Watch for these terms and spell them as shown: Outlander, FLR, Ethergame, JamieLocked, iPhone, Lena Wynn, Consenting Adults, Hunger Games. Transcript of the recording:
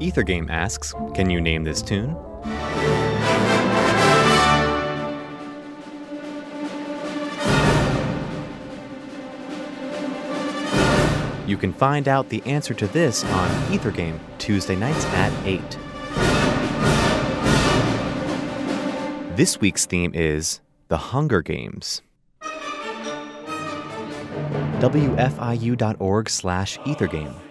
Ethergame asks, can you name this tune? You can find out the answer to this on Ethergame Tuesday nights at 8. This week's theme is The Hunger Games. WFIU.org/Ethergame.